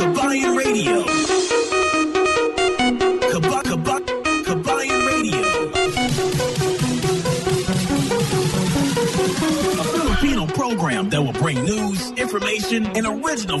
Kabayan Radio. Kabayan Radio. A Filipino program that will bring news, information, and original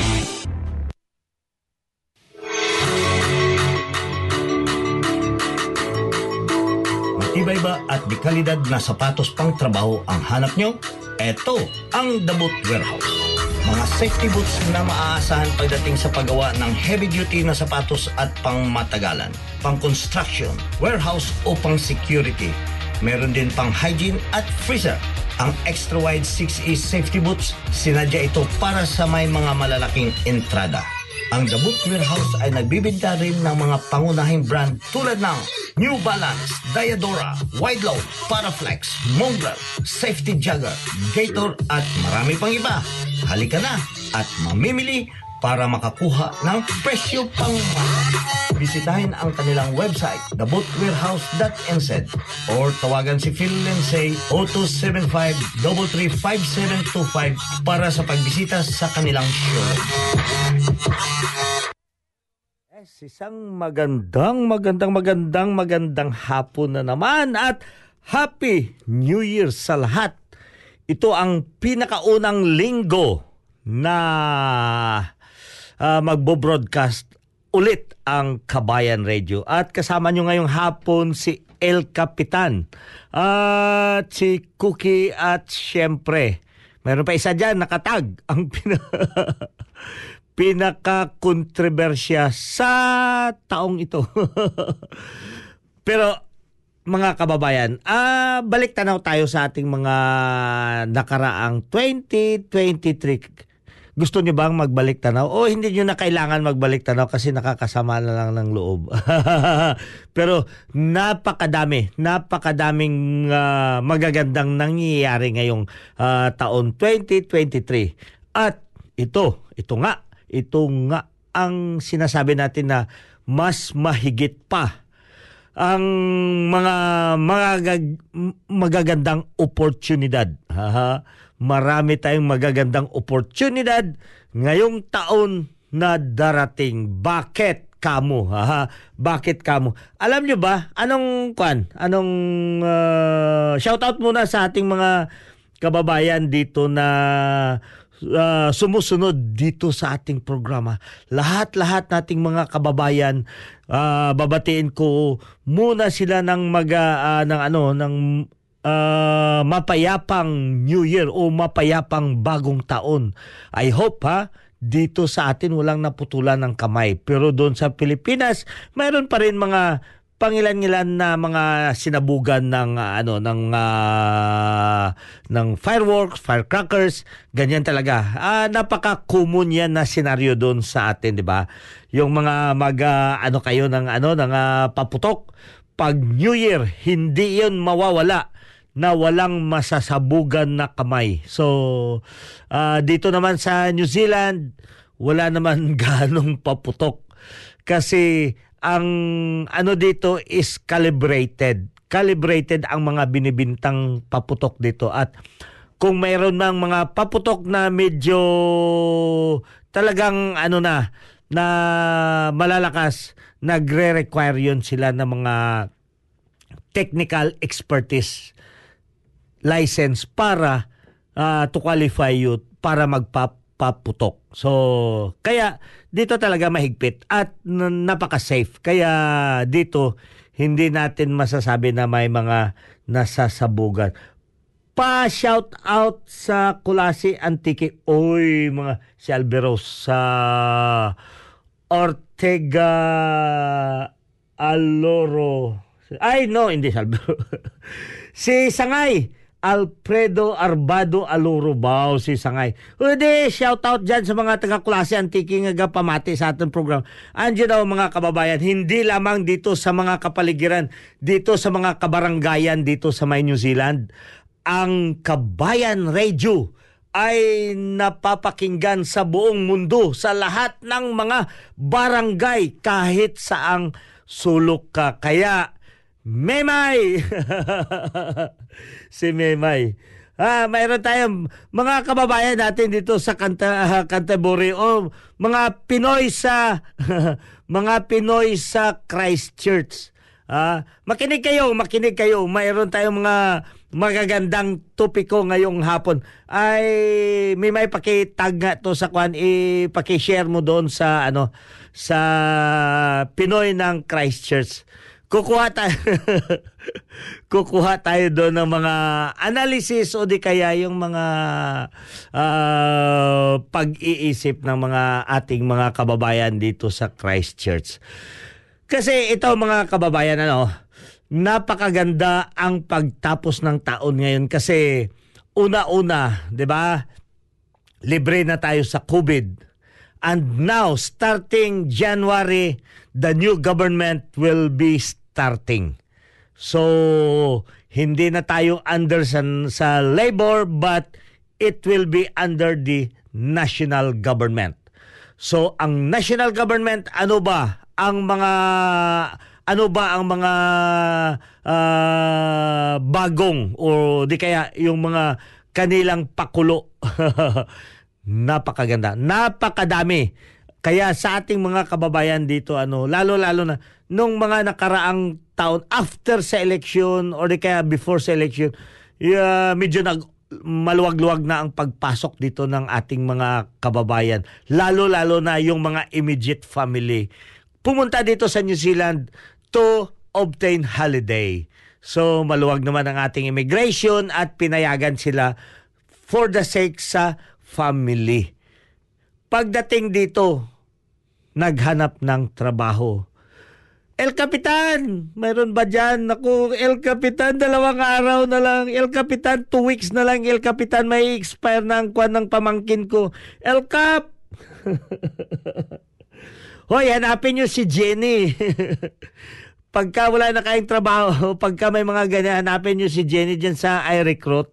Matibay ba at di kalidad na sapatos pang trabaho ang hanap nyo? Eto ang The Boot Warehouse. Mga safety boots na maaasahan pagdating sa paggawa ng heavy-duty na sapatos at pang matagalan, pang construction, warehouse o pang security. Meron din pang hygiene at freezer. Ang extra-wide 6E safety boots, sinadya ito para sa may mga malalaking entrada. Ang The Boot Warehouse ay nagbibinta rin ng mga pangunahing brand tulad ng New Balance, Diadora, Wide Load, Paraflex, Mongler, Safety Jogger, Gator at marami pang iba. Halika na at mamimili para makakuha ng presyo pang mahal. Bisitahin ang kanilang website, thebootwarehouse.nz, or tawagan si Phil Lindsay 0275-335725 para sa pagbisita sa kanilang showroom. Isang magandang hapon na naman at Happy New Year sa lahat. Ito ang pinakaunang linggo na magbo-broadcast ulit ang Kabayan Radio. At kasama nyo ngayong hapon si El Kapitan at si Kokee at syempre, meron pa isa dyan nakatag ang pinaka-kontrobersya sa taong ito. Pero mga kababayan, balik tanaw tayo sa ating mga nakaraang 2023. Gusto nyo bang magbalik tanaw? O hindi nyo na kailangan magbalik tanaw kasi nakakasama na lang ng loob. Pero napakadaming magagandang nangyayari ngayong taon 2023. At ito nga ang sinasabi natin na mas mahigit pa ang mga magagandang oportunidad. Marami tayong magagandang oportunidad ngayong taon na darating. Bakit kamo? Bakit kamo? Alam nyo ba, shoutout muna sa ating mga kababayan dito na sumusunod dito sa ating programa. Lahat nating mga kababayan, babatiin ko muna sila ng mapayapang New Year o mapayapang bagong taon. I hope dito sa atin walang naputulan ng kamay. Pero doon sa Pilipinas, mayroon pa rin mga pangilan-ilan na mga sinabugan ng fireworks, firecrackers, ganyan talaga. Napaka-common 'yan na senaryo doon sa atin, 'di ba? Yung mga paputok pag New Year, hindi 'yon mawawala na walang masasabugan na kamay. So, dito naman sa New Zealand, wala naman ganong paputok kasi ang dito is calibrated. Calibrated ang mga binibintang paputok dito. At kung mayroon mang mga paputok na medyo talagang na malalakas, nagre-require yun sila ng mga technical expertise license para to qualify you para magpaputok. So, kaya dito talaga mahigpit at napaka-safe. Kaya dito, hindi natin masasabi na may mga nasasabugan. Pa-shout out sa Kulasi Antique. Oy, mga si Alberos sa Ortega Aloro. Ay, no, hindi si Alberos. Si Sangay. Alfredo Arbado Alurubao, si Sangay. Ude, shoutout dyan sa mga taga-Kulasi Antique nga pamati sa ating program. Andiyan daw mga kababayan, hindi lamang dito sa mga kapaligiran, dito sa mga kabaranggayan, dito sa May New Zealand, ang Kabayan Radio ay napapakinggan sa buong mundo, sa lahat ng mga barangay, kahit saang sulok ka. Kaya, Memay! Si Memay. Mayroon tayong mga kababayan natin dito sa Canterbury o mga Pinoy sa mga Pinoy sa Christchurch. Makinig kayo, makinig kayo. Mayroon tayong mga magagandang topiko ngayong hapon. Ay Memay, pakitag nga to sa kwan, ipaki-share mo doon sa ano sa Pinoy ng Christchurch. Kukuha tayo doon ng mga analysis o di kaya yung mga pag-iisip ng mga ating mga kababayan dito sa Christchurch. Kasi ito mga kababayan, ano, napakaganda ang pagtapos ng taon ngayon kasi una-una, 'di ba? Libre na tayo sa COVID. And now, starting January, the new government will be starting. So, hindi na tayo under sa labor, but it will be under the national government. So, ang national government, ano ba ang mga bagong o di kaya yung mga kanilang pakulo? Napakaganda, napakadami. Kaya sa ating mga kababayan dito, ano, lalo-lalo na nung mga nakaraang taon after sa election or kaya before sa election, medyo maluwag-luwag na ang pagpasok dito ng ating mga kababayan. Lalo-lalo na yung mga immediate family. Pumunta dito sa New Zealand to obtain holiday. So maluwag naman ang ating immigration at pinayagan sila for the sake sa family. Pagdating dito, naghanap ng trabaho. El Kapitan, mayroon ba dyan? Naku, El Kapitan, 2 araw na lang. El Kapitan, 2 weeks na lang. El Kapitan, may expire na ang kwan ng pamangkin ko. El Cap! Hoy, hanapin nyo si Jenny. Pagka wala na kayong trabaho, pagka may mga ganyan, hanapin nyo si Jenny dyan sa iRecruit.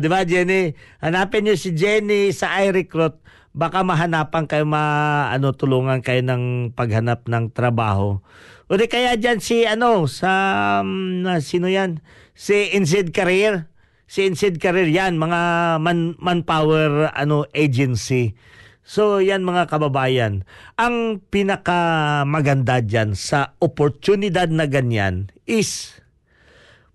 Diba Jenny, hanapin niyo si Jenny sa iRecruit, baka mahanapan kayo, tulungan kayo ng paghanap ng trabaho. O di kaya diyan si sino yan, si NZ Career yan, mga manpower agency. So yan mga kababayan, ang pinakamaganda diyan sa oportunidad na ganyan is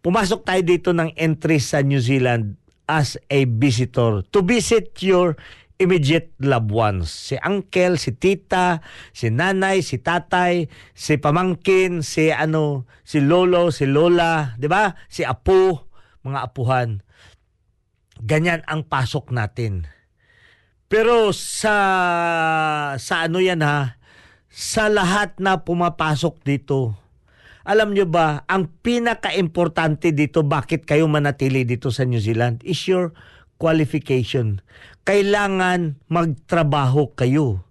pumasok tayo dito ng entry sa New Zealand as a visitor to visit your immediate loved ones. Si uncle, si tita, si nanay, si tatay, si pamangkin, si lolo, si lola, 'di ba? Si apo, mga apuhan. Ganyan ang pasok natin. Pero sa yan ha, sa lahat na pumapasok dito, alam nyo ba, ang pinaka-importante dito, bakit kayo manatili dito sa New Zealand, is your qualification. Kailangan magtrabaho kayo.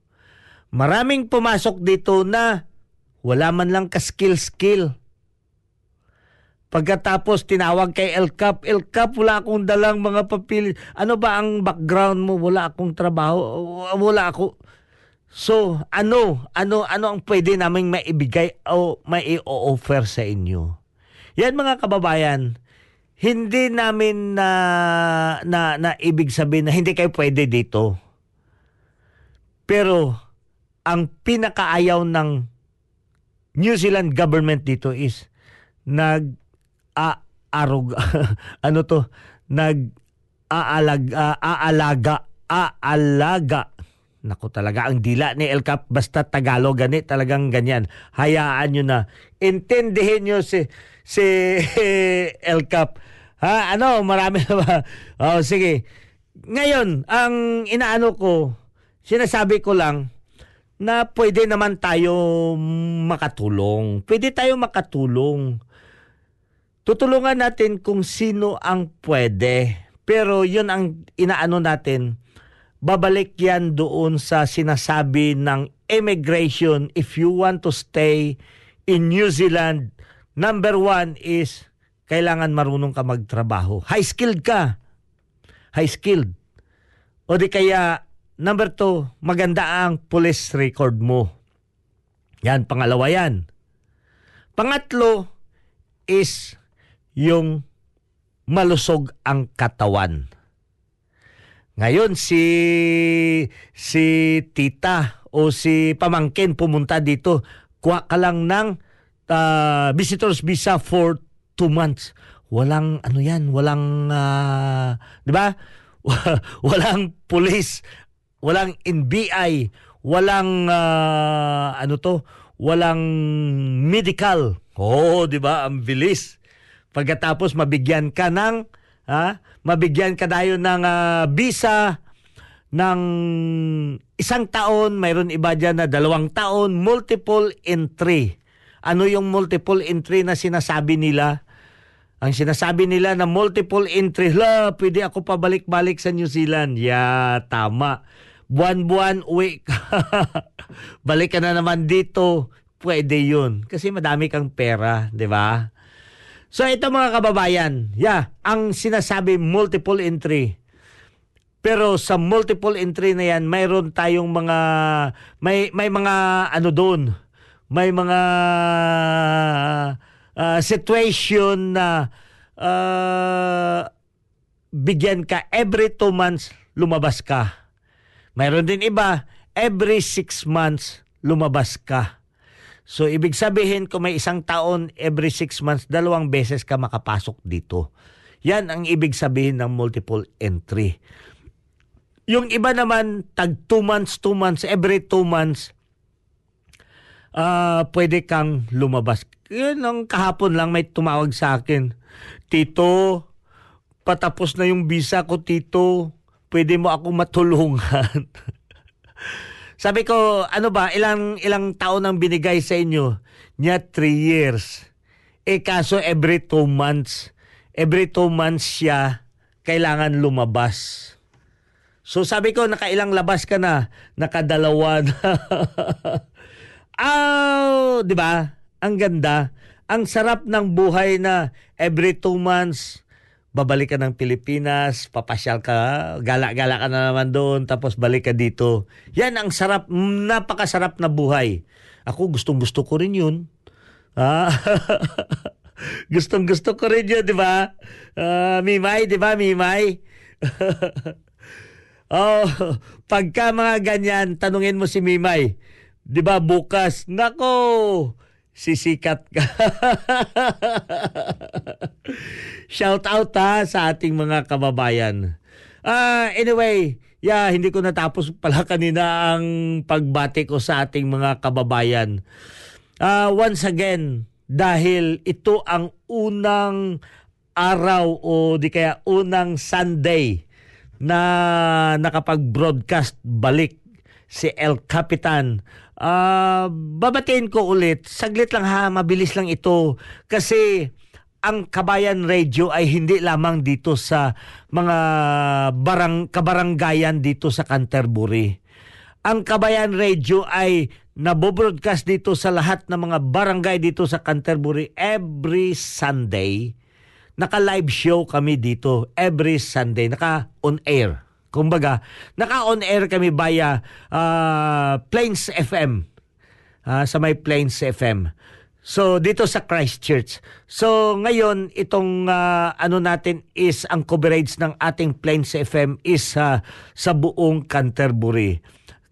Maraming pumasok dito na wala man lang ka-skill. Pagkatapos tinawag kay El Cap, wala akong dalang mga papel. Ano ba ang background mo? Wala akong trabaho. So, ano ang pwede naming maibigay o mai-offer sa inyo? Yan mga kababayan, hindi namin na ibig sabihin na hindi kayo pwede dito. Pero ang pinakaayaw ng New Zealand government dito is aalaga. Naku talaga, ang dila ni El Cap, basta Tagalog, ganit, talagang ganyan. Hayaan nyo na. Intindihin nyo si El Cap. Ha? Ano, marami na ba? Oh, sige. Ngayon, ang inaano ko, sinasabi ko lang na pwede naman tayo makatulong. Pwede tayo makatulong. Tutulungan natin kung sino ang pwede. Pero yun ang inaano natin. Babalik yan doon sa sinasabi ng immigration. If you want to stay in New Zealand, number one is kailangan marunong ka magtrabaho. High-skilled ka. High-skilled. O di kaya, number two, maganda ang police record mo. Yan, pangalawa yan. Pangatlo is yung malusog ang katawan. Ngayon si tita o si pamangkin pumunta dito, kuha ka lang ng visitor's visa for 2 months. Walang ano yan, walang 'di ba? Walang police, walang NBI, walang walang medical. Oh, 'di ba? Ang bilis. Pagkatapos mabigyan ka ng mabigyan ka tayo ng visa ng 1 taon, mayroon iba dyan na 2 taon, multiple entry. Ano yung multiple entry na sinasabi nila? Ang sinasabi nila na multiple entry, pwede ako pabalik-balik sa New Zealand. Yeah, tama. Buwan-buwan uwi ka. Balik ka na naman dito. Pwede yun. Kasi madami kang pera, di ba? So ito mga kababayan, ang sinasabi multiple entry. Pero sa multiple entry na yan, mayroon tayong mga may mga ano doon, may mga situation na bigyan ka every 2 months lumabas ka. Mayroon din iba every 6 months lumabas ka. So, ibig sabihin, kung may 1 taon, every 6 months, 2 beses ka makapasok dito. Yan ang ibig sabihin ng multiple entry. Yung iba naman, tag 2 months, every 2 months, pwede kang lumabas. Yun ang kahapon lang may tumawag sa akin. Tito, patapos na yung visa ko, Tito. Pwede mo ako matulungan. Sabi ko, ano ba, ilang taon ang binigay sa inyo? Niya, 3 years. Kaso every 2 months siya kailangan lumabas. So sabi ko, nakailang labas ka na? Nakadalawa na. Oh, di ba? Ang ganda. Ang sarap ng buhay na every 2 months, babalik ka ng Pilipinas, papasyal ka, gala-gala ka na naman doon, tapos balik ka dito. Yan ang sarap, napakasarap na buhay. Ako, gustong-gusto ko rin yun. Gustong-gusto ko rin yun, di ba? Memay, di ba, Memay? Oh, pagka mga ganyan, tanungin mo si Memay. Di ba, bukas, nako, sisikat ka. Shout out sa ating mga kababayan. Anyway, hindi ko natapos pala kanina ang pagbati ko sa ating mga kababayan. Once again, dahil ito ang unang araw o di kaya unang Sunday na nakapag-broadcast balik si El Kapitan. Babatiin ko ulit. Saglit lang ha, mabilis lang ito. Kasi ang Kabayan Radio ay hindi lamang dito sa mga kabaranggayan dito sa Canterbury. Ang Kabayan Radio ay nabobroadcast dito sa lahat ng mga barangay dito sa Canterbury every Sunday. Naka-live show kami dito every Sunday. Naka-on air. Kumbaga, naka-on-air kami via Plains FM. Sa may Plains FM. So, dito sa Christchurch. So, ngayon, itong natin is ang coverage ng ating Plains FM is sa buong Canterbury.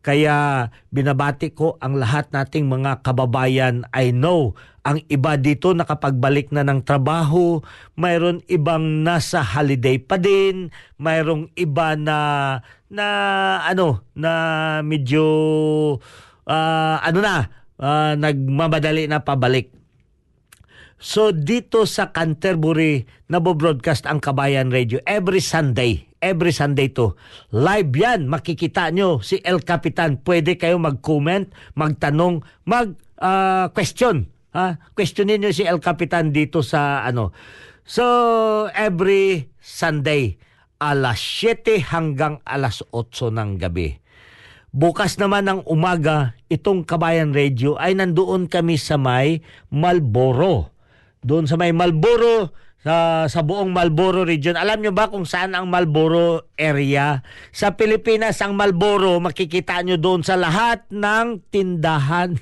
Kaya binabati ko ang lahat nating mga kababayan. I know, ang iba dito nakapagbalik na ng trabaho, mayroon ibang nasa holiday pa din, mayroong iba na medyo nagmamadali na pabalik. So dito sa Canterbury, nabobroadcast ang Kabayan Radio every Sunday. Every Sunday to. Live yan. Makikita nyo si El Kapitan. Pwede kayo mag-comment, magtanong, mag-question. Questionin nyo si El Kapitan dito sa ano. So, every Sunday, 7:00 hanggang 8:00 ng gabi. Bukas naman ng umaga, itong Kabayan Radio ay nandoon kami sa may Marlborough. Doon sa may Marlborough, sa buong Marlborough region. Alam nyo ba kung saan ang Marlborough area? Sa Pilipinas, ang Marlborough, makikita nyo doon sa lahat ng tindahan.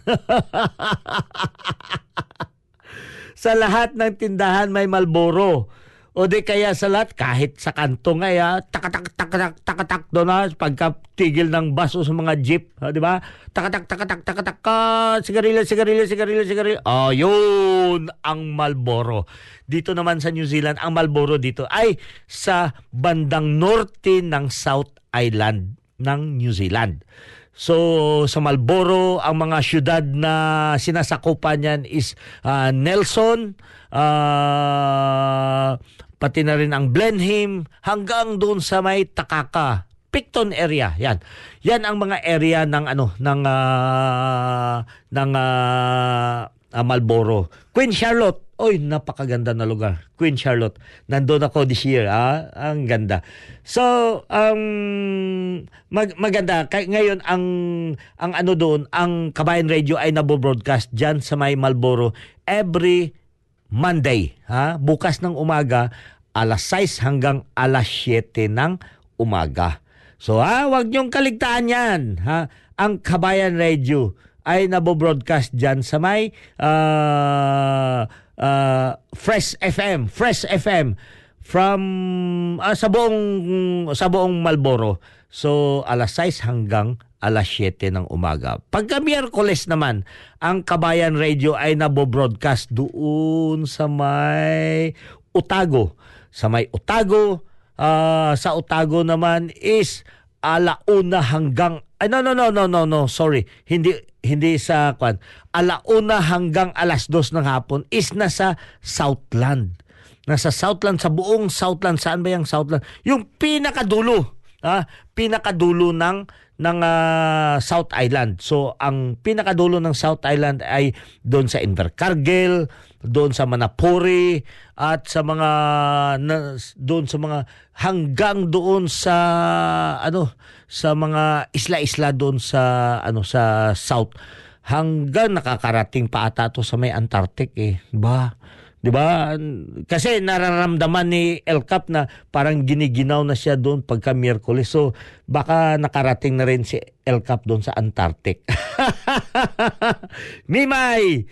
Sa lahat ng tindahan may Marlborough. O di kaya sa lahat, kahit sa kanto nga, takatak doon, pagkatigil ng bus o sa mga jeep, di ba? Takatak, sigarilyo. Oh, yun ang Marlborough. Dito naman sa New Zealand, ang Marlborough dito ay sa bandang norte ng South Island ng New Zealand. So, sa Marlborough, ang mga syudad na sinasakupan niyan is Nelson, pati na rin ang Blenheim, hanggang doon sa may Takaka, Picton area. Yan ang mga area ng Marlborough. Queen Charlotte. Oy, napakaganda na lugar. Queen Charlotte. Nandun ako this year. Ang ganda. So, maganda. Ngayon, ang ano doon, ang Kabayan Radio ay nabobroadcast dyan sa may Marlborough every Monday. Bukas ng umaga, 6:00 hanggang 7:00 ng umaga. So, wag niyong kaligtaan yan. Ang Kabayan Radio ay nabobroadcast dyan sa may Fresh FM from sa buong Marlborough. So 6:00 hanggang 7:00 ng umaga. Pagka Miyerkules naman, ang Kabayan Radio ay nabobroadcast doon sa may Otago. Sa Otago naman is 1:00 hanggang sorry, hindi sa kwan. 1:00 hanggang 2:00 ng hapon is nasa Southland, sa buong Southland. Saan ba yung Southland? Yung pinakadulo ng South Island. So ang pinakadulo ng South Island ay doon sa Invercargill, doon sa Manapuri, at sa mga isla-isla doon sa South, hanggang nakakarating pa ata to sa may Antarctic ba? 'Di ba? Kasi nararamdaman ni El Cap na parang giniginaw na siya doon pagka Miyerkules. So baka nakarating na rin si El Cap doon sa Antarctic. Memay.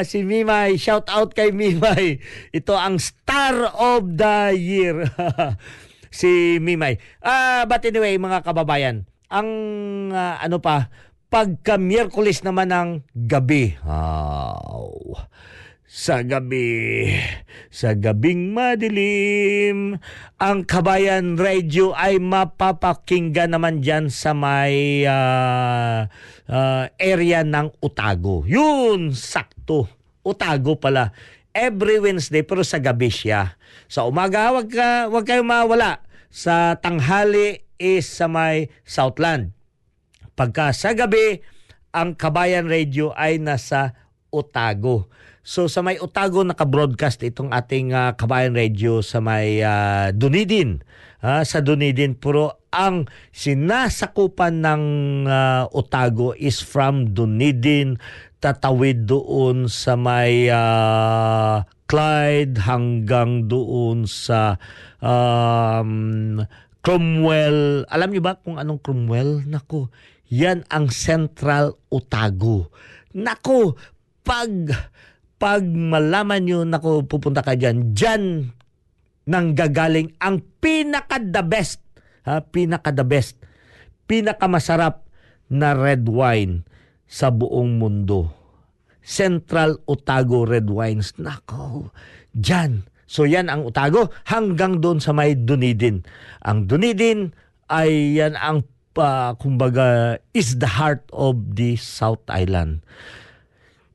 Si Memay, shout out kay Memay. Ito ang star of the year. Si Memay. But anyway, mga kababayan, ang pagka Miyerkules naman ng gabi. Sa gabing madilim, ang Kabayan Radio ay mapapakinggan naman dyan sa may area ng Otago. Yun, sakto. Otago pala. Every Wednesday, pero sa gabi siya. Sa umaga, wag kayo mawala. Sa tanghali is sa may Southland. Pagka sa gabi, ang Kabayan Radio ay nasa Otago. So sa may Otago, naka-broadcast itong ating Kabayan Radio sa may Dunedin. Sa Dunedin, pero ang sinasakupan ng Otago is from Dunedin, tatawid doon sa may Clyde, hanggang doon sa Cromwell. Alam niyo ba kung anong Cromwell? Naku, yan ang Central Otago. Naku, pag malaman nyo, naku, pupunta ka dyan. Dyan nanggagaling ang pinaka the best, pinaka the best, pinaka masarap na red wine sa buong mundo. Central Otago red wines. Nako, dyan. So yan ang Otago hanggang doon sa may Dunedin. Ang Dunedin ay yan ang kumbaga is the heart of the South Island.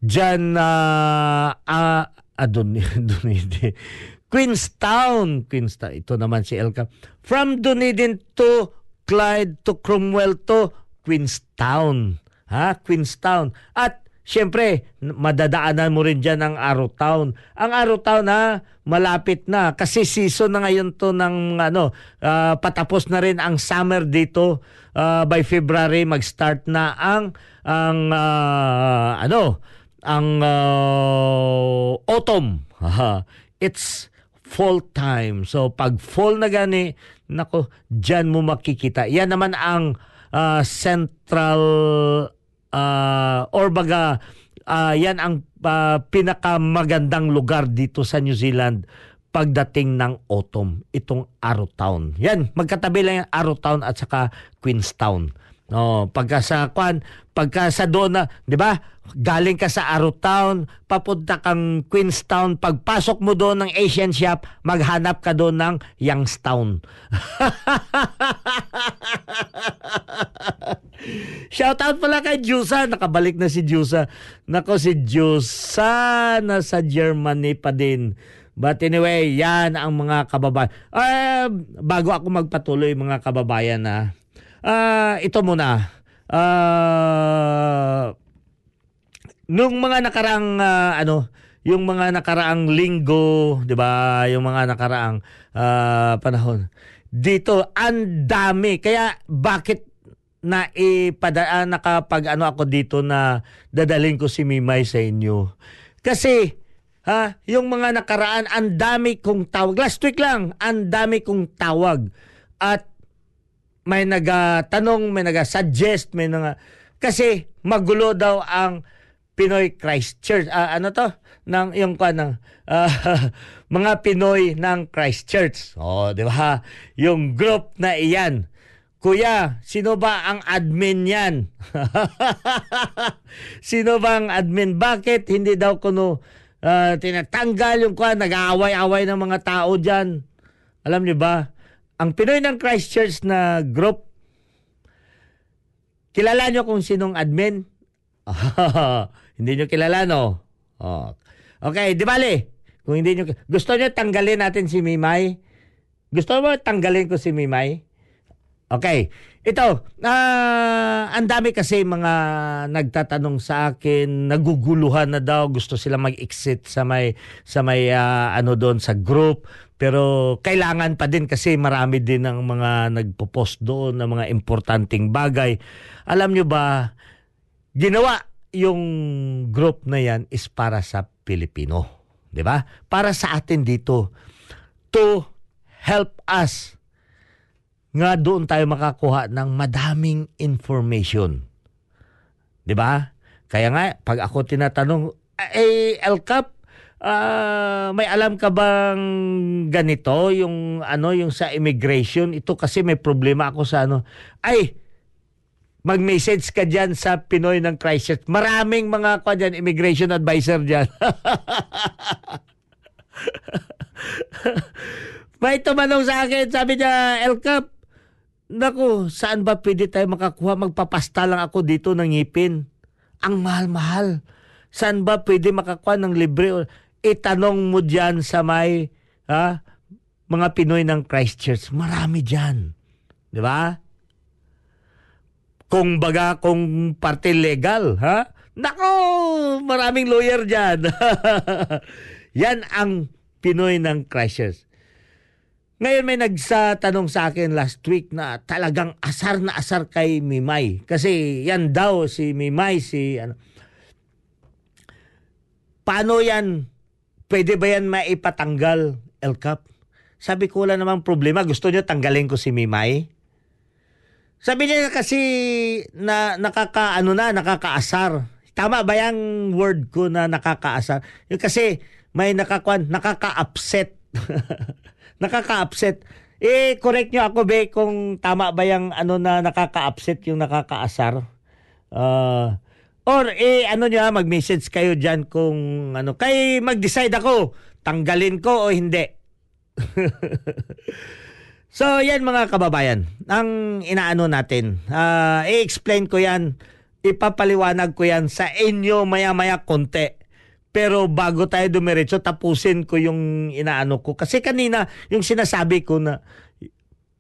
Diyan Dunedin. Queenstown. Ito naman si Elka. From Dunedin to Clyde to Cromwell to Queenstown. Queenstown. At siyempre, madadaanan mo rin dyan ang Arrowtown. Ang Arrowtown malapit na kasi season na ngayon to ng patapos na rin ang summer dito. By February mag-start na ang autumn. It's fall time. So pag fall na gani, nako, dyan mo makikita. Yan naman ang Central yan ang pinakamagandang lugar dito sa New Zealand pagdating ng autumn, itong Arrowtown. Yan, magkatabi lang yung Arrowtown at saka Queenstown. No, pagka sa doon na, 'di ba? Galing ka sa Arrowtown, papunta kang Queenstown, pagpasok mo doon ng Asian shop, maghanap ka doon ng Youngstown. Shout out pala kay Jusa, nakabalik na si Jusa. Nako, si Jusa nasa Germany pa din. But anyway, yan ang mga kababayan. Bago ako magpatuloy mga kababayan ito muna. Nung mga nakaraang yung mga nakaraang linggo, 'di ba? Yung mga nakaraang panahon. Dito ang dami. Kaya bakit nakapag ako dito na dadalhin ko si Memay sa inyo? Kasi yung mga nakaraan ang dami kong tawag. Last week lang, ang dami kong tawag. At may nagatanong, may nagasuggest, may nga kasi magulo daw ang Pinoy Christchurch. Mga Pinoy ng Christchurch. Oh, di ba? Yung group na iyan. Kuya, sino ba ang admin yan? Sino ba ang admin? Bakit hindi daw kuno tinatanggal yung nag-aaway-away ng mga tao diyan? Alam niyo ba? Ang Pinoy ng Christchurch na group, kilala nyo kung sinong admin? Hindi nyo kilala, no? Oh. Okay, di bale. Kung hindi nyo, gusto nyo tanggalin natin si Memay? Gusto mo tanggalin ko si Memay? Okay. Ito, ang dami kasi mga nagtatanong sa akin, naguguluhan na daw, gusto sila mag-exit sa may doon sa group. Pero kailangan pa din kasi marami din ang mga nagpo-post doon ng mga importanteng bagay. Alam nyo ba, ginawa yung group na yan is para sa Pilipino. 'Di ba? Para sa atin dito. To help us nga doon tayo makakuha ng madaming information. 'Di ba? Kaya nga, pag ako tinatanong, El Cap, may alam ka bang ganito yung sa immigration? Ito kasi may problema ako sa mag-message ka diyan sa Pinoy ng Christchurch. Maraming mga diyan, immigration advisor diyan. May tumanong sa akin, sabi niya, El Cap, naku, saan ba pwede tayo makakuha? Magpapasta lang ako dito ng ngipin. Ang mahal-mahal. Saan ba pwede makakuha ng libre? Itanong mo dyan sa may mga Pinoy ng Christchurch. Marami dyan. Di ba? Kung parte legal, ha? Nako! Maraming lawyer dyan. Yan ang Pinoy ng Christchurch. Ngayon may nagtanong sa akin last week na talagang asar na asar kay Memay. Kasi yan daw si Memay, paano yan? Pwede ba yan maipatanggal, El Cap? Sabi ko, wala namang problema. Gusto niyo tanggalin ko si Memay? Sabi niya kasi na nakakaasar. Tama ba yung word ko na nakakaasar? Kasi may nakaka-upset. Nakaka-upset. Correct niyo ako, be, kung tama ba yung na nakaka-upset yung nakakaasar? Or ano nyo, mag-message kayo dyan kung ano. Kay mag-decide ako, tanggalin ko o hindi. So yan mga kababayan, ang inaano natin. I-explain ko yan, ipapaliwanag ko yan sa inyo maya-maya konti. Pero bago tayo dumiretso, tapusin ko yung inaano ko. Kasi kanina, yung sinasabi ko na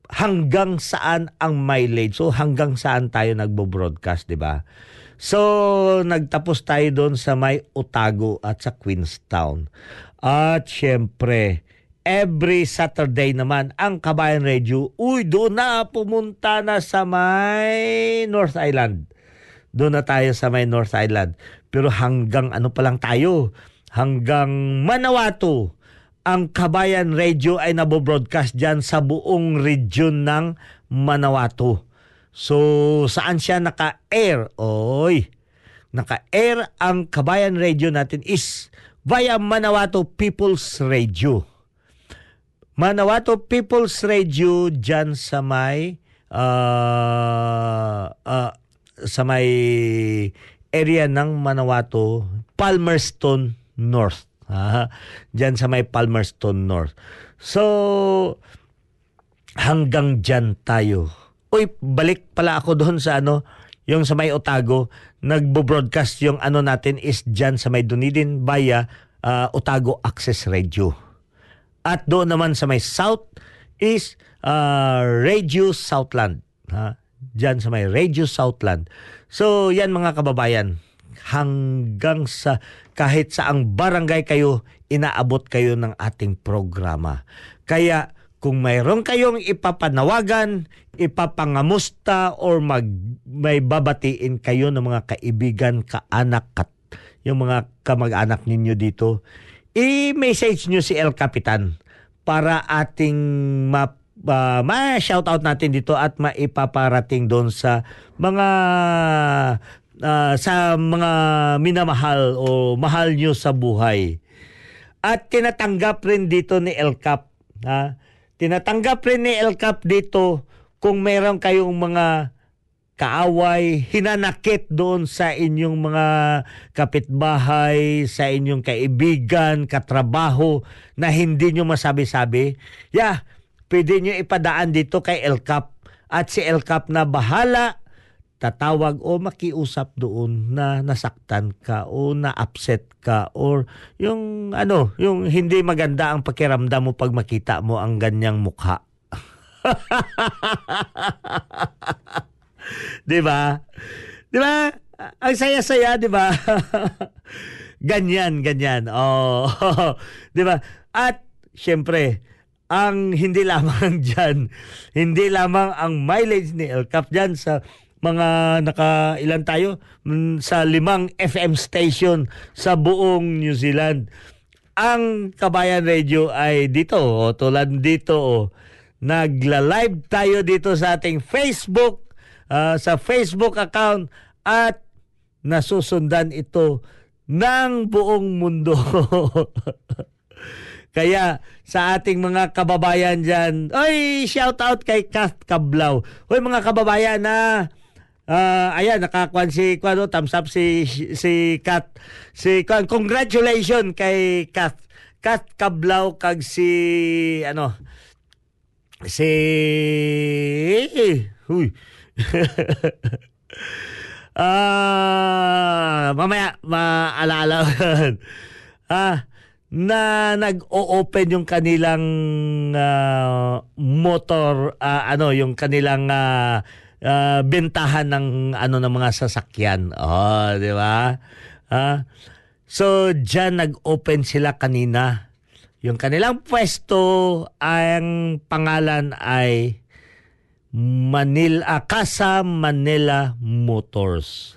hanggang saan ang mileage. So, hanggang saan tayo nagbo-broadcast, di ba? So, nagtapos tayo doon sa may Otago at sa Queenstown. At syempre, every Saturday naman, ang Kabayan Radio, doon na pumunta na sa may North Island. Doon na tayo sa may North Island. Pero hanggang ano pa lang tayo, hanggang Manawatu, ang Kabayan Radio ay nabobroadcast dyan sa buong region ng Manawatu. So, saan siya naka-air? Oy, naka-air ang Kabayan Radio natin is via Manawatu People's Radio. Manawatu People's Radio dyan sa may area ng Manawatu, Palmerston North. Diyan sa may Palmerston North. So, hanggang dyan tayo. Uy, balik pala ako doon sa ano, yung sa may Otago. Nagbo-broadcast yung ano natin is dyan sa may Dunedin via Otago Access Radio. At doon naman sa may South is Radio Southland. Diyan sa may Radio Southland. So, yan mga kababayan. Hanggang sa kahit saang barangay kayo, inaabot kayo ng ating programa. Kaya, kung mayroon kayong ipapanawagan, ipapangamusta, or may babatiin kayo ng mga kaibigan, kaanak, yung mga kamag-anak ninyo dito, i-message nyo si El Kapitan para ating ma-shoutout natin dito at maipaparating doon sa mga minamahal o mahal nyo sa buhay. At tinatanggap rin dito ni El Cap. Tinatanggap rin ni El Cap dito kung meron kayong mga kaaway, hinanakit doon sa inyong mga kapitbahay, sa inyong kaibigan, katrabaho, na hindi nyo masabi-sabi, pwede nyo ipadaan dito kay El Cap. At si El Cap na bahala, tatawag o makiusap doon na nasaktan ka o na-upset ka or yung ano, yung hindi maganda ang pakiramdam mo pag makita mo ang ganyang mukha. Diba? Diba? Ang saya-saya, diba? Ganyan. Oh. Diba? At, syempre, ang hindi lamang dyan, hindi lamang ang mileage ni El Cap dyan sa mga nakailan tayo, sa 5 FM station sa buong New Zealand. Ang Kabayan Radio ay dito, tulad dito, nagla-live tayo dito sa ating Facebook, sa Facebook account, at nasusundan ito ng buong mundo. Kaya sa ating mga kababayan dyan, oy, shout out kay Kat Kablao. Oy mga kababayan na, ayan, nakakuan si Kuano, thumbs up si Kat. Si Kuan, congratulations kay Kat. Kat Kablao kag si ano, si huy. Mamaya maalala. Na nag-o-open yung kanilang motor, yung kanilang bentahan ng ng mga sasakyan. Oh, di ba? So diyan nag-open sila kanina. Yung kanilang pwesto, ang pangalan ay Casa Manila Motors.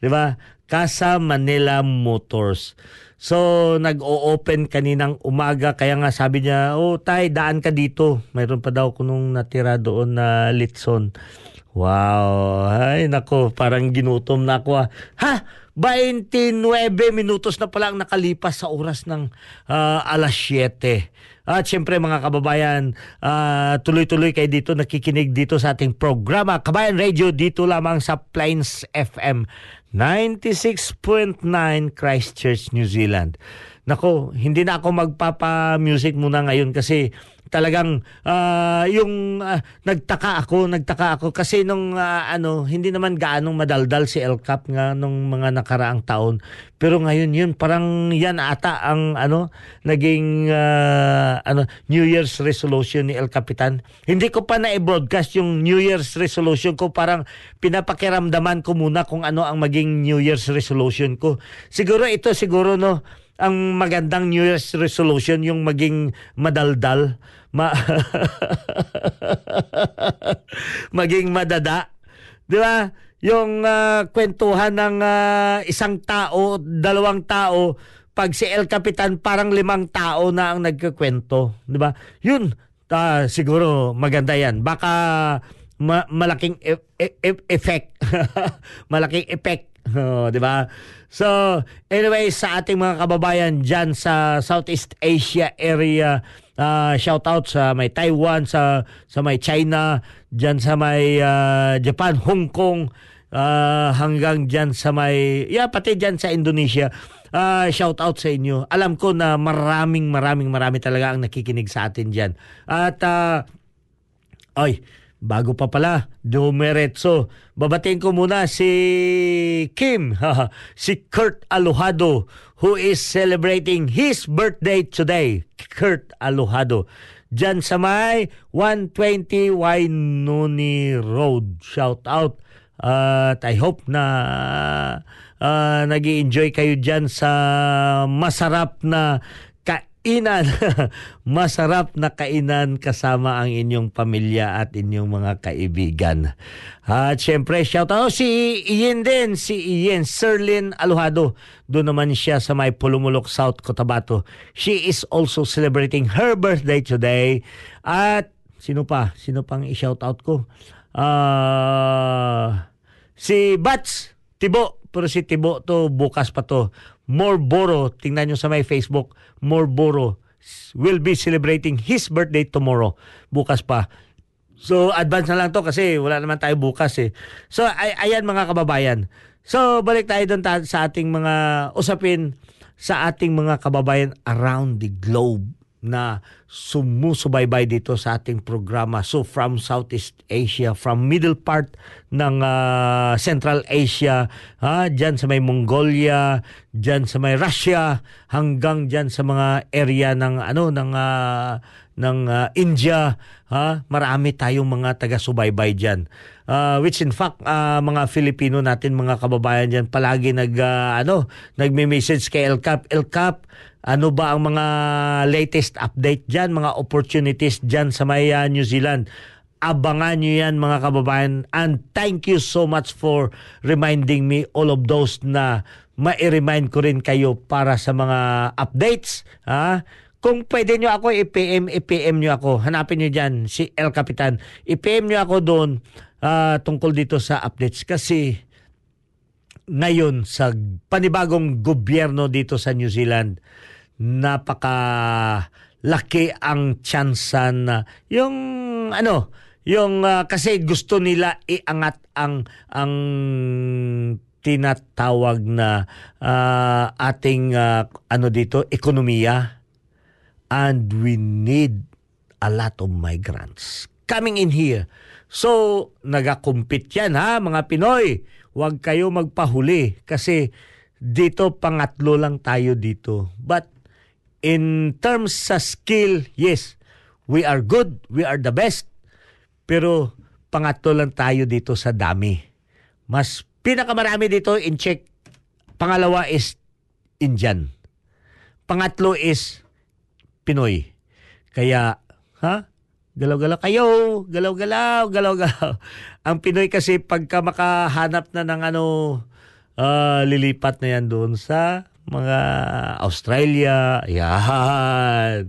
Di ba? Casa Manila Motors. So, nag-o-open kaninang umaga. Kaya nga sabi niya, tay, daan ka dito. Mayroon pa daw kunong natira doon na litson. Wow. Ay, nako, parang ginutom na ako. Ha? 29 minutos na pala ang nakalipas sa oras ng alas 7. At syempre mga kababayan, tuloy-tuloy kayo dito, nakikinig dito sa ating programa, Kabayan Radio, dito lamang sa Plains FM 96.9 Christchurch, New Zealand. Nako, hindi na ako magpapa-music muna ngayon kasi talagang nagtaka ako kasi nung hindi naman gaano madaldal si El Cap nga nung mga nakaraang taon, pero ngayon yun parang yan ata ang naging New Year's resolution ni El Kapitan. Hindi ko pa na-broadcast yung New Year's resolution ko, parang pinapakiramdaman ko muna kung ano ang maging New Year's resolution ko. Siguro no, ang magandang New Year's resolution yung maging madaldal, maging madada. Di ba? Yung kwentuhan ng isang tao, dalawang tao, pag si El Kapitan parang limang tao na ang nagkukwento, di ba? Yun, siguro maganda yan. Baka malaking effect. Malaking effect. Oh, di ba? So, anyway, sa ating mga kababayan dyan sa Southeast Asia area, shout out sa may Taiwan, sa may China, dyan sa may Japan, Hong Kong, hanggang dyan sa may, pati dyan sa Indonesia. Shout out sa inyo. Alam ko na marami talaga ang nakikinig sa atin dyan. At, bago pa pala, dumiretso, babatiin ko muna si Kim, si Kurt Alojado, who is celebrating his birthday today. Kurt Alojado, dyan sa may 120 Wainuni Road. Shout out. At I hope na nag-i-enjoy kayo dyan sa masarap na kainan. Masarap na kainan kasama ang inyong pamilya at inyong mga kaibigan. At syempre, shout out si Ian din. Si Ian, Serlyn Alojado. Doon naman siya sa may Pulumulok, South Cotabato. She is also celebrating her birthday today. At sino pa? Sino pang i-shout out ko? Si Bats Tibo. Pero si Tibo to, bukas pa to. Marlborough, tingnan nyo sa may Facebook, Marlborough will be celebrating his birthday tomorrow. Bukas pa. So, advance na lang to kasi wala naman tayo bukas eh. So, ayan mga kababayan. So, balik tayo doon sa ating mga usapin sa ating mga kababayan around the globe na sumusubaybay dito sa ating programa. So, from Southeast Asia, from middle part ng Central Asia, dyan sa may Mongolia, dyan sa may Russia, hanggang dyan sa mga area ng India, marami tayong mga taga-subaybay dyan. Which in fact, mga Filipino natin, mga kababayan dyan, palagi nagme-message kay El Cap. El Cap, ano ba ang mga latest update dyan, mga opportunities dyan sa may New Zealand? Abangan nyo yan mga kababayan, and thank you so much for reminding me all of those na ma-remind ko rin kayo para sa mga updates. Kung pwede nyo ako, i-PM nyo ako. Hanapin nyo dyan si El Kapitan. I-PM nyo ako doon tungkol dito sa updates kasi ngayon sa panibagong gobyerno dito sa New Zealand, napakalaki ang tsansa na kasi gusto nila iangat ang tinatawag na ating ekonomiya, and we need a lot of migrants coming in here. So, nagakumpit yan mga Pinoy. Huwag kayo magpahuli kasi dito pangatlo lang tayo dito. But in terms sa skill, yes, we are good, we are the best. Pero pangatlo lang tayo dito sa dami. Mas pinakamarami dito in Czech. Pangalawa is Indian. Pangatlo is Pinoy. Kaya, galaw-galaw kayo, galaw-galaw, galaw-galaw. Ang Pinoy kasi pagka makahanap na ng lilipat na yan doon sa mga Australia. Yan.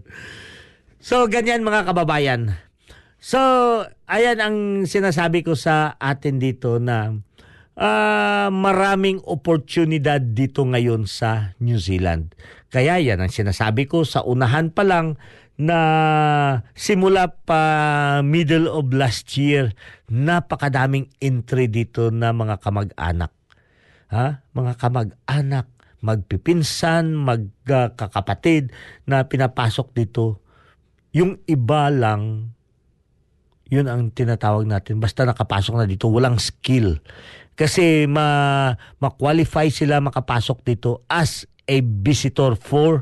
So, ganyan mga kababayan. So, ayan ang sinasabi ko sa atin dito na maraming oportunidad dito ngayon sa New Zealand. Kaya yan ang sinasabi ko sa unahan pa lang na simula pa middle of last year, napakadaming entry dito na mga kamag-anak. Ha? Mga kamag-anak, magpipinsan, magkakapatid na pinapasok dito. Yung iba lang, yun ang tinatawag natin. Basta nakapasok na dito, walang skill. Kasi ma-qualify sila makapasok dito as a visitor for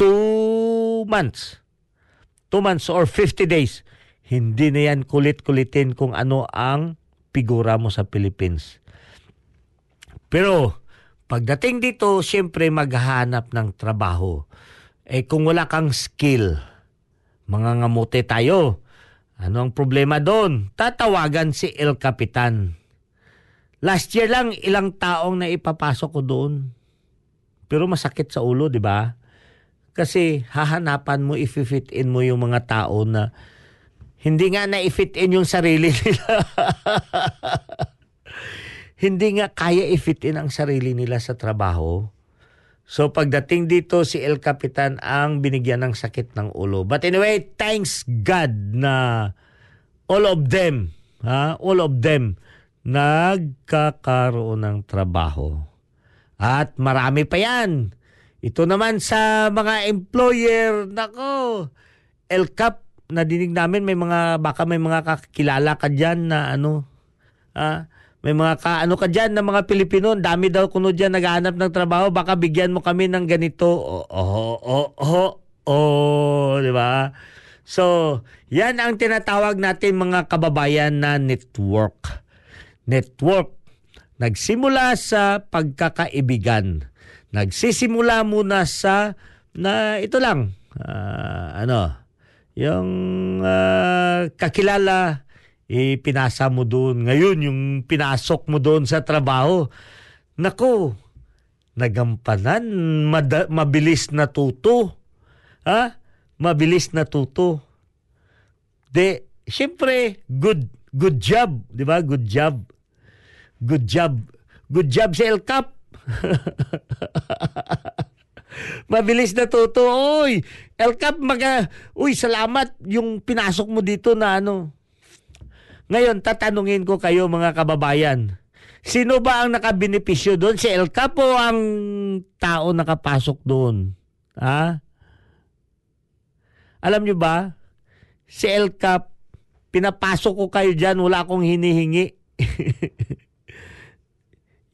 2 months. 2 months or 50 days. Hindi na yan kulit-kulitin kung ano ang figura mo sa Philippines. Pero pagdating dito, siyempre maghahanap ng trabaho. Eh kung wala kang skill, mangangamote tayo. Ano ang problema doon? Tatawagan si El Kapitan. Last year lang, ilang taong naipapasok ko doon. Pero masakit sa ulo, di ba? Kasi hahanapan mo, i-fit in mo yung mga tao na hindi nga na-fit in yung sarili nila. Hindi nga kaya i-fit in ang sarili nila sa trabaho. So pagdating dito, si El Kapitan ang binigyan ng sakit ng ulo. But anyway, thanks God na all of them nagkakaroon ng trabaho. At marami pa yan. Ito naman sa mga employer, nako, El Cap, nadinig namin baka may mga kakilala ka dyan na may mga kaano ka dyan ng mga Pilipino, dami daw kuno dyan naghahanap ng trabaho, baka bigyan mo kami ng ganito. Di ba? So, yan ang tinatawag natin mga kababayan na network. Network. Nagsimula sa pagkakaibigan. Nagsisimula muna sa na ito lang. Yung kakilala ipinasa mo doon. Ngayon, yung pinasok mo doon sa trabaho, naku, nagampanan, mabilis natuto. Ha? Mabilis natuto. De, syempre, good job. Di ba? Good job. Good job sa El Cap. Mabilis natuto. Uy, El Cap, salamat yung pinasok mo dito na Ngayon, tatanungin ko kayo mga kababayan. Sino ba ang nakabenepisyo doon? Si El Capo ang tao nakapasok doon? Ha? Alam nyo ba? Si El Cap, pinapasok ko kayo dyan, wala akong hinihingi.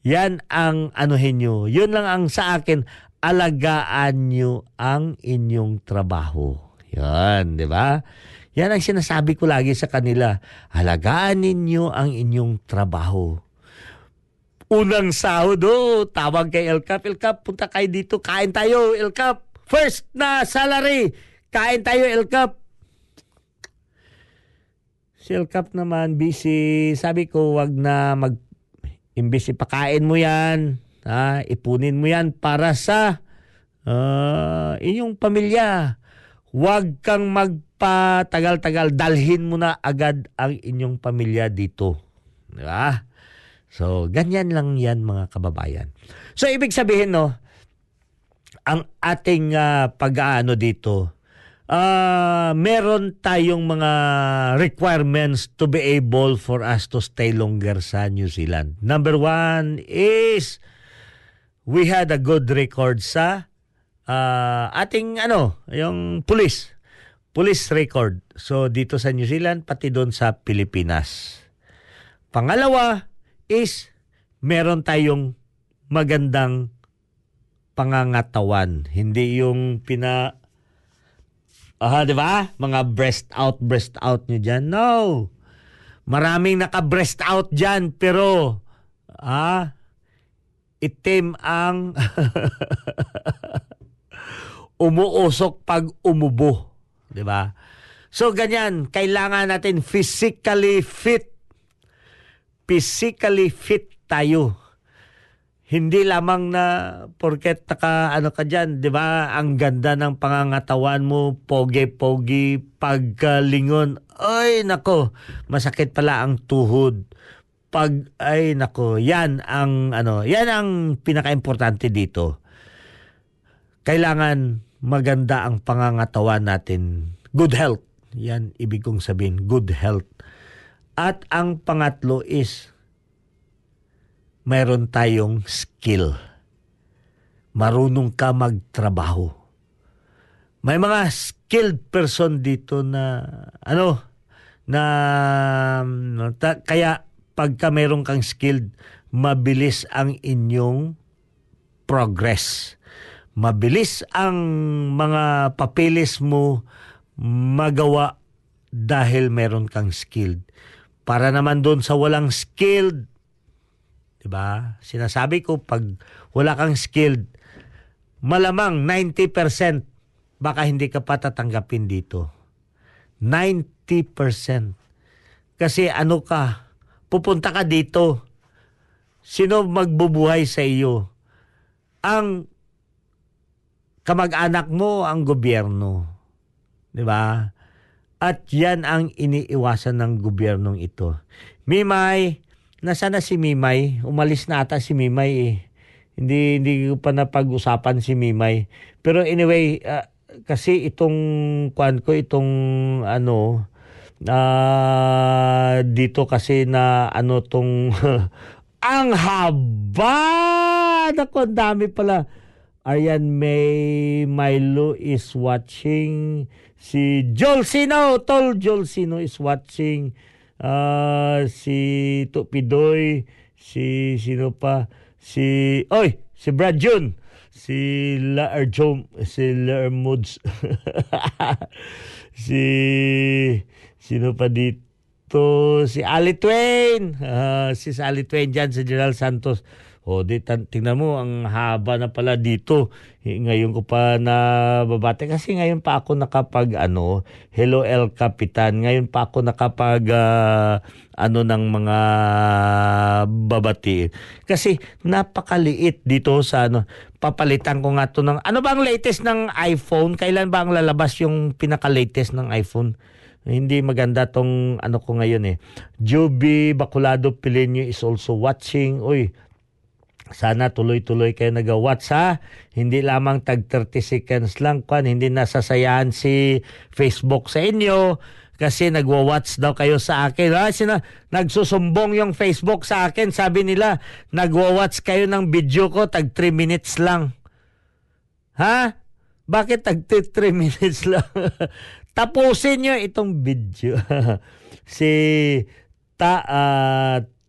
Yan ang nyo. Yun lang ang sa akin, alagaan nyo ang inyong trabaho. Yan, di ba? Yan ang sinasabi ko lagi sa kanila. Alagaan ninyo ang inyong trabaho. Unang sahod, tawag kay El Cap. El Cap, punta kayo dito. Kain tayo, El Cap. First na salary. Kain tayo, El Cap. Si El Cap naman, busy. Sabi ko, wag na imbis ipakain mo yan. Ipunin mo yan para sa inyong pamilya. Wag kang patagal-tagal, dalhin mo na agad ang inyong pamilya dito. Di ba? So, ganyan lang yan mga kababayan. So, ibig sabihin, ang ating dito, meron tayong mga requirements to be able for us to stay longer sa New Zealand. Number one is, we had a good record sa ating, yung police record. So, dito sa New Zealand, pati doon sa Pilipinas. Pangalawa is, meron tayong magandang pangangatawan. Hindi yung di ba? Mga breast out nyo dyan. No! Maraming naka-breast out dyan, pero, itim ang umuusok pag umubo. Diba? So, ganyan. Kailangan natin physically fit. Physically fit tayo. Hindi lamang na porket naka ano ka dyan, di ba? Ang ganda ng pangangatawan mo, pogi-pogi, pagkalingon. Ay, nako, masakit pala ang tuhod. Ay, nako, yan ang pinaka-importante dito. Kailangan maganda ang pangangatawan natin. Good health. Yan, ibig kong sabihin, good health. At ang pangatlo is, mayroon tayong skill. Marunong ka magtrabaho. May mga skilled person dito na kaya pagka mayroon kang skilled, mabilis ang inyong progress. Mabilis ang mga papeles mo magawa dahil mayroon kang skilled. Para naman doon sa walang skilled, diba? Sinasabi ko, pag wala kang skilled, malamang 90% baka hindi ka pa tatanggapin dito. 90%. Kasi ano ka, pupunta ka dito. Sino magbubuhay sa iyo? Ang kamag-anak mo, ang gobyerno. Diba? At yan ang iniiwasan ng gobyernong ito. Memay, nasaan na si Memay? Umalis na ata si Memay eh. Hindi ko pa napag-usapan si Memay. Pero anyway, kasi dito kasi na ano tong ang haba! Naku, ang dami pala. Ayan, May Milo is watching. Si Jolcino, Tol Jolcino is watching. Si Tupidoy, si sino pa, si Brad June, si Laerjom, si Laermuds, si sino pa dito, si Ali Twain, si Ali Twain dyan, si General Santos. O, tingnan mo, ang haba na pala dito. Ngayon ko pa nababate. Kasi ngayon pa ako nakapag, hello El Kapitan. Ngayon pa ako nakapag, ng mga babatiin. Kasi napakaliit dito sa, papalitan ko nga to ng, ano ba ang latest ng iPhone? Kailan ba ang lalabas yung pinaka-latest ng iPhone? Hindi maganda tong, ko ngayon eh. Juby Baculado Pilenio is also watching. Uy, sana tuloy-tuloy kayo nag-watch ha. Hindi lamang tag 30 seconds lang. Hindi nasasayaan si Facebook sa inyo kasi nagwa-watch daw kayo sa akin. Nagsusumbong yung Facebook sa akin. Sabi nila, nagwa-watch kayo ng video ko tag 3 minutes lang. Ha? Bakit tag 3 minutes lang? Tapusin nyo itong video. Si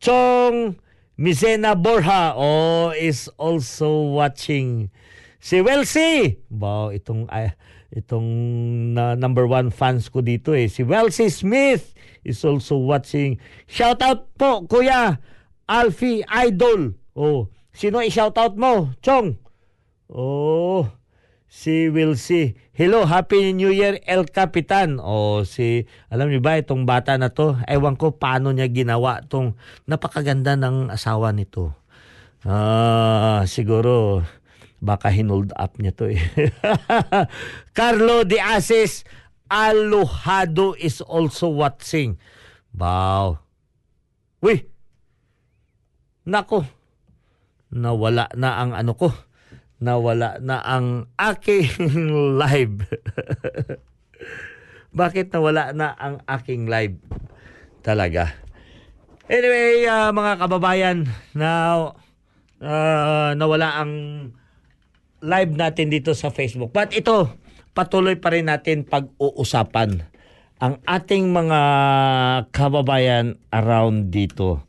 Chong Mizena Borja is also watching. Si Welsie. Wow, itong number one fans ko dito eh. Si Welsie Smith is also watching. Shout out po Kuya Alfie Idol. Oh, sino i-shout out mo? Chong. Oh, si Welsie. Hello, Happy New Year El Kapitan. Alam niyo ba itong bata na to? Ewan ko paano niya ginawa itong napakaganda ng asawa nito. Siguro baka hinold up niya to eh. Carlo de Asis Alojado is also watching. Wow. Uy. Nako. Nawala na ang ko. Nawala na ang aking live. Bakit nawala na ang aking live? Talaga. Anyway, mga kababayan, now nawala ang live natin dito sa Facebook. But ito, patuloy pa rin natin pag-uusapan ang ating mga kababayan around dito.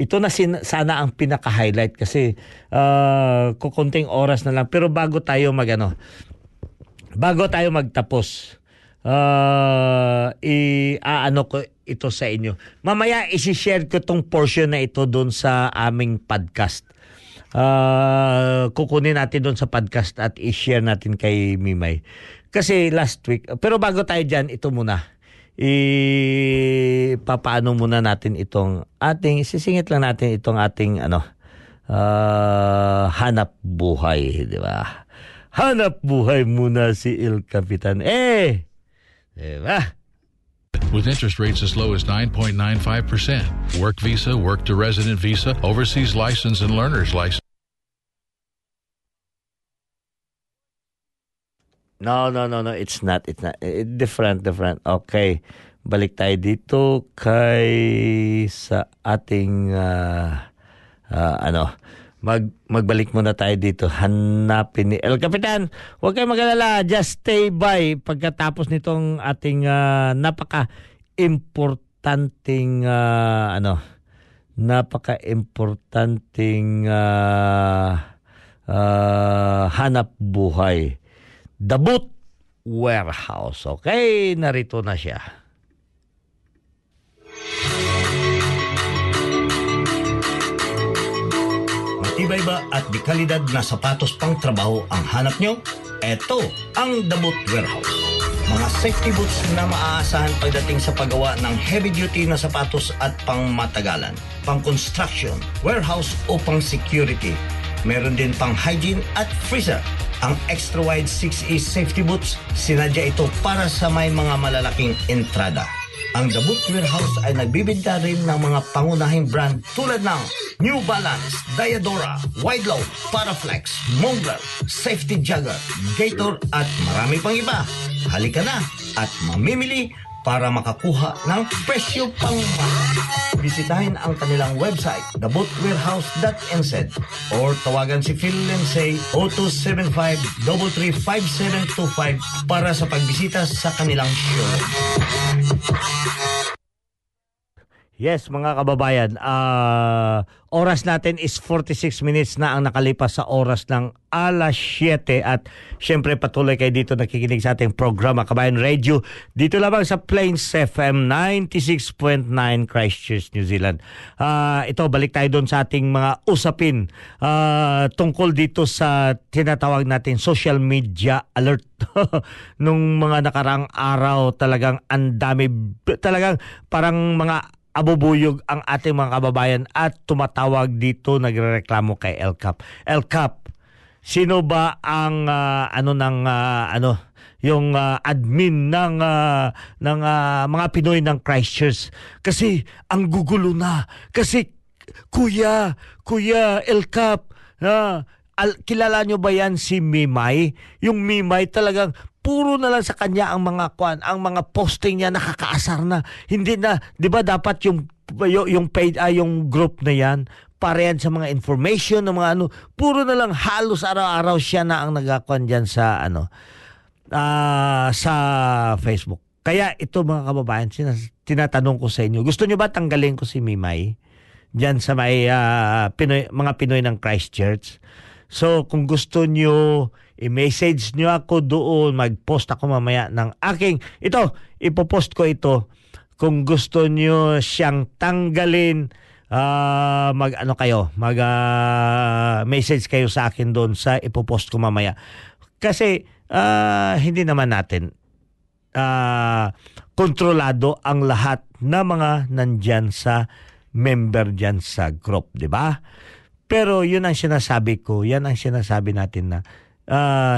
Ito na sana ang pinaka-highlight kasi kukunting oras na lang. Pero bago tayo magtapos, ko ito sa inyo. Mamaya isi-share ko tong portion na ito doon sa aming podcast. Kukunin natin doon sa podcast at i-share natin kay Memay. Kasi last week, pero bago tayo dyan, ito muna. Ipapaano muna natin itong ating, sisingit lang natin itong ating hanap buhay, di ba? Hanap buhay muna si El Kapitan. Di ba? With interest rates as low as 9.95%. Work visa, work to resident visa, overseas license and learner's license. No. It's not. Different. Okay. Balik tayo dito kay sa ating Magbalik muna tayo dito. Hanapin ni El Kapitan. Huwag kayong mag-alala. Just stay by pagkatapos nitong ating napaka-importanting hanap buhay. The Boot Warehouse. Okay, narito na siya. Matibay ba at di kalidad na sapatos pang trabaho ang hanap nyo? Eto ang The Boot Warehouse. Mga safety boots na maaasahan pagdating sa paggawa ng heavy-duty na sapatos at pang matagalan, pang construction, warehouse o pang security. Meron din pang hygiene at freezer. Ang extra-wide 6E safety boots, sinadya ito para sa may mga malalaking entrada. Ang The Boot Warehouse ay nagbibigta rin ng mga pangunahing brand tulad ng New Balance, Diadora, Widelow, Paraflex, Mongler, Safety Jagger, Gator at marami pang iba. Halika na at mamimili para makakuha ng presyo pang mahal. Bisitahin ang kanilang website, thebootwarehouse.nz, or tawagan si Phil Lindsay 0275-335725 para sa pagbisita sa kanilang showroom. Yes, mga kababayan, oras natin is 46 minutes na ang nakalipas sa oras ng 7:00 at syempre patuloy kayo dito nakikinig sa ating programa Kabayan Radio dito lamang sa Plains FM 96.9 Christchurch, New Zealand. Ito, balik tayo doon sa ating mga usapin tungkol dito sa tinatawag natin social media alert. Nung mga nakarang araw talagang ang dami, talagang parang mga abubuyog ang ating mga kababayan at tumatawag dito, nagrereklamo kay El Cap. El Cap, sino ba ang admin ng mga Pinoy ng Christchurch? Kasi ang gugulo na. Kasi Kuya El Cap, kilala nyo ba yan si Memay? Yung Memay talagang puro na lang sa kanya ang mga ang mga posting niya, nakakaasar na. Hindi na, 'di ba dapat yung paid yung group na 'yan para yan sa mga information ng mga puro na lang halos araw-araw siya na ang nagkakuan diyan sa sa Facebook. Kaya ito mga kababayan, tinatanong ko sa inyo, gusto niyo ba tanggalin ko si Memay diyan sa may mga Pinoy ng Christchurch? So kung gusto niyo, i-message nyo ako doon. Mag-post ako mamaya ng aking... Ito, ipopost ko ito. Kung gusto nyo siyang tanggalin, message kayo sa akin doon sa ipopost ko mamaya. Kasi, hindi naman natin kontrolado ang lahat na mga nandyan sa member dyan sa group, di ba? Pero yun ang sinasabi ko. Yan ang sinasabi natin na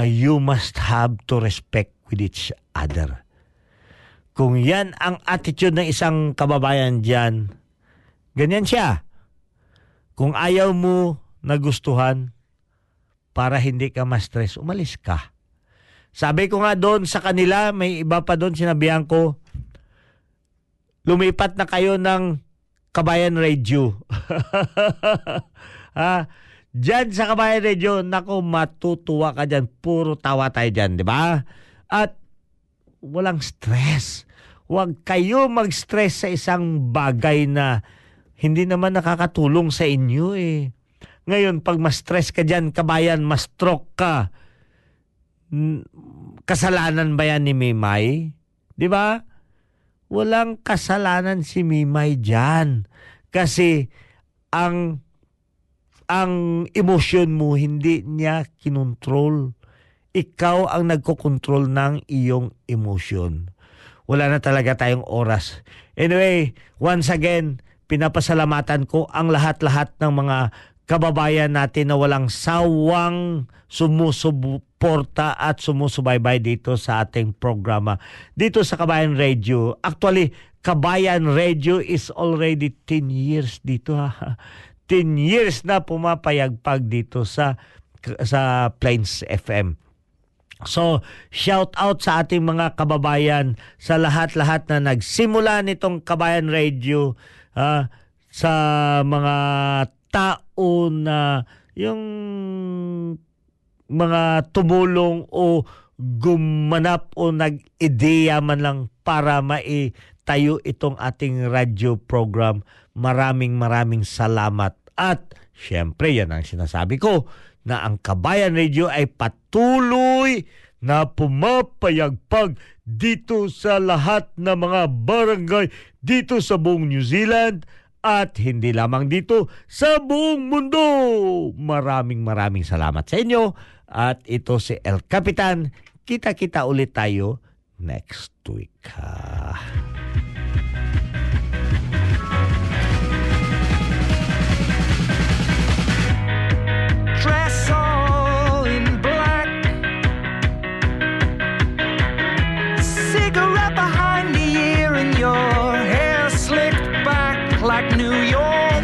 you must have to respect with each other. Kung yan ang attitude ng isang kababayan dyan, ganyan siya. Kung ayaw mo nagustuhan, para hindi ka ma-stress, umalis ka. Sabi ko nga doon sa kanila, may iba pa doon, sinabihan ko, lumipat na kayo ng Kabayan Radio. Diyan sa Kabayan Radio, naku, matutuwa ka dyan. Puro tawa tayo dyan, di ba? At walang stress. Huwag kayo mag-stress sa isang bagay na hindi naman nakakatulong sa inyo eh. Ngayon, pag ma-stress ka dyan, kabayan, ma-stroke ka. Kasalanan ba yan ni Memay? Di ba? Walang kasalanan si Memay dyan. Kasi ang emotion mo, hindi niya kinontrol. Ikaw ang nagkokontrol ng iyong emotion. Wala na talaga tayong oras. Anyway, once again, pinapasalamatan ko ang lahat-lahat ng mga kababayan natin na walang sawang sumusuporta at sumusubaybay dito sa ating programa. Dito sa Kabayan Radio. Actually, Kabayan Radio is already 10 years dito. 10 years na pumapayagpag dito sa Plains FM. So, shout out sa ating mga kababayan, sa lahat-lahat na nagsimula nitong Kabayan Radio, sa mga tao na yung mga tumulong o gumanap o nag-ideya man lang para maitayo itong ating radio program. Maraming salamat. At syempre, yan ang sinasabi ko, na ang Kabayan Radio ay patuloy na pumapayagpag dito sa lahat ng mga barangay dito sa buong New Zealand at hindi lamang dito sa buong mundo. Maraming salamat sa inyo at ito si El Kapitan. Kita-kita ulit tayo next week. Dress all in black, cigarette behind the ear and your hair slicked back like New York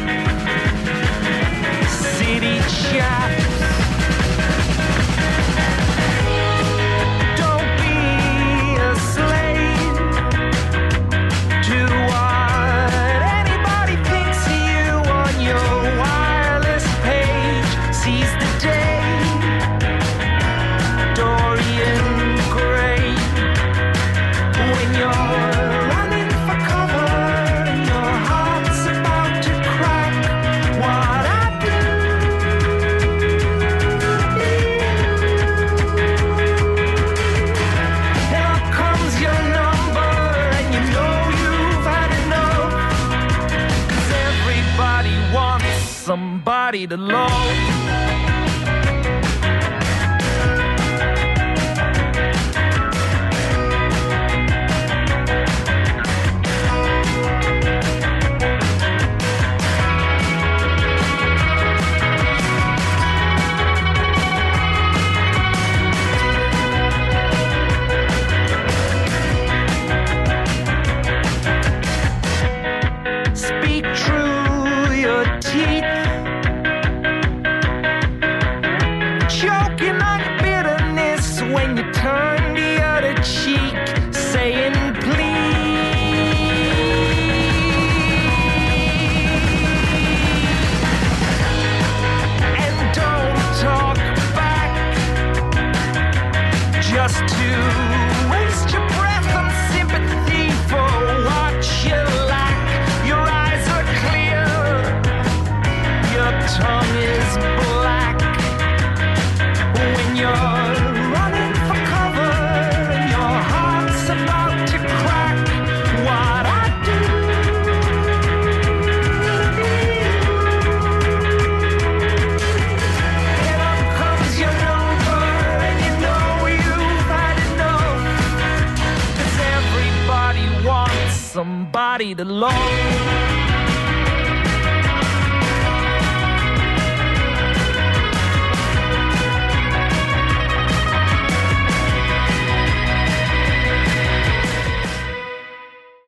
City chaps. Don't be a slave to what anybody thinks of you on your wireless page. Seize the day, Dorian Gray. When you're running for cover and your heart's about to crack, what happened? And up comes your number and you know you've had enough, 'cause everybody wants somebody to love. Somebody to love.